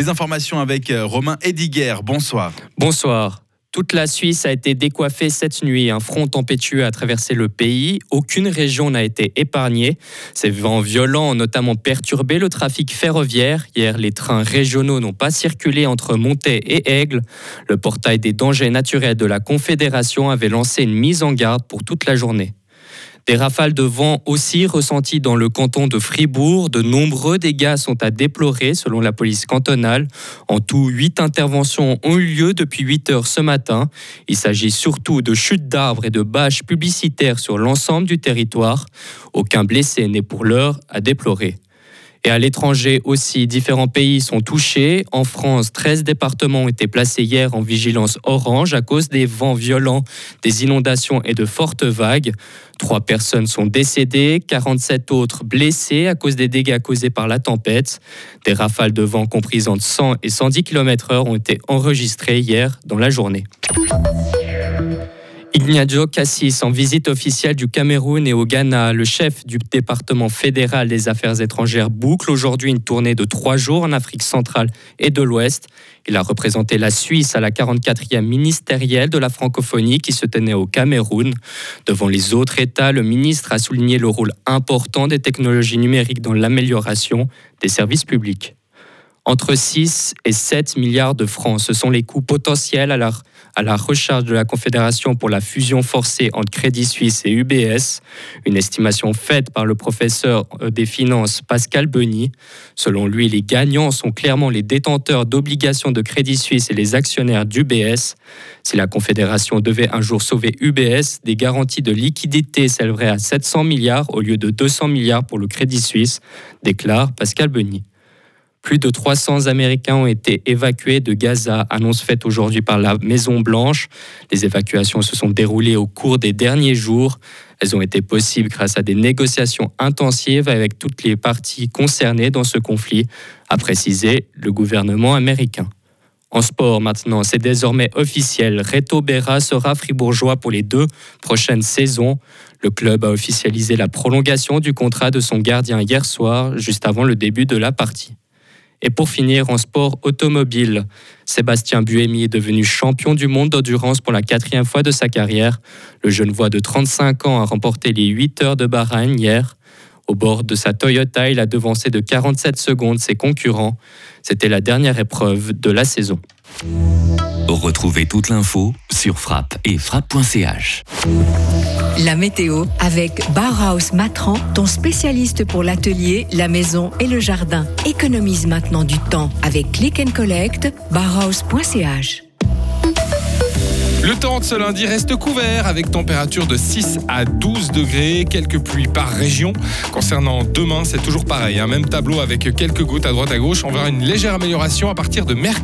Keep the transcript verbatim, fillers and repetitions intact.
Les informations avec Romain Ediger. Bonsoir. Bonsoir. Toute la Suisse a été décoiffée cette nuit. Un front tempétueux a traversé le pays. Aucune région n'a été épargnée. Ces vents violents ont notamment perturbé le trafic ferroviaire. Hier, les trains régionaux n'ont pas circulé entre Monthey et Aigle. Le portail des dangers naturels de la Confédération avait lancé une mise en garde pour toute la journée. Des rafales de vent aussi ressenties dans le canton de Fribourg. De nombreux dégâts sont à déplorer selon la police cantonale. En tout, huit interventions ont eu lieu depuis huit heures ce matin. Il s'agit surtout de chutes d'arbres et de bâches publicitaires sur l'ensemble du territoire. Aucun blessé n'est pour l'heure à déplorer. Et à l'étranger aussi, différents pays sont touchés. En France, treize départements ont été placés hier en vigilance orange à cause des vents violents, des inondations et de fortes vagues. Trois personnes sont décédées, quarante-sept autres blessées à cause des dégâts causés par la tempête. Des rafales de vent comprises entre cent et cent dix kilomètres heure ont été enregistrées hier dans la journée. Ignazio Cassis, en visite officielle du Cameroun et au Ghana, le chef du département fédéral des affaires étrangères boucle aujourd'hui une tournée de trois jours en Afrique centrale et de l'Ouest. Il a représenté la Suisse à la quarante-quatrième ministérielle de la francophonie qui se tenait au Cameroun. Devant les autres États, le ministre a souligné le rôle important des technologies numériques dans l'amélioration des services publics. Entre six et sept milliards de francs, ce sont les coûts potentiels à la, à la recharge de la Confédération pour la fusion forcée entre Crédit Suisse et U B S, une estimation faite par le professeur des finances Pascal Beny. Selon lui, les gagnants sont clairement les détenteurs d'obligations de Crédit Suisse et les actionnaires d'U B S. Si la Confédération devait un jour sauver U B S, des garanties de liquidité s'élèveraient à sept cents milliards au lieu de deux cents milliards pour le Crédit Suisse, déclare Pascal Beny. Plus de trois cents Américains ont été évacués de Gaza, annonce faite aujourd'hui par la Maison Blanche. Les évacuations se sont déroulées au cours des derniers jours. Elles ont été possibles grâce à des négociations intensives avec toutes les parties concernées dans ce conflit, a précisé le gouvernement américain. En sport maintenant, c'est désormais officiel. Reto Berra sera fribourgeois pour les deux prochaines saisons. Le club a officialisé la prolongation du contrat de son gardien hier soir, juste avant le début de la partie. Et pour finir, en sport automobile, Sébastien Buemi est devenu champion du monde d'endurance pour la quatrième fois de sa carrière. Le Genevois de trente-cinq ans a remporté les huit heures de Bahreïn hier. Au bord de sa Toyota, il a devancé de quarante-sept secondes ses concurrents. C'était la dernière épreuve de la saison. Retrouvez toute l'info sur frappe et frappe point c h. La météo avec Bauhaus Matran, ton spécialiste pour l'atelier, la maison et le jardin. Économise maintenant du temps avec Click and Collect, bauhaus point c h. Le temps de ce lundi reste couvert avec température de six à douze degrés, quelques pluies par région. Concernant demain, c'est toujours pareil, hein, même tableau avec quelques gouttes à droite à gauche. On verra une légère amélioration à partir de mercredi.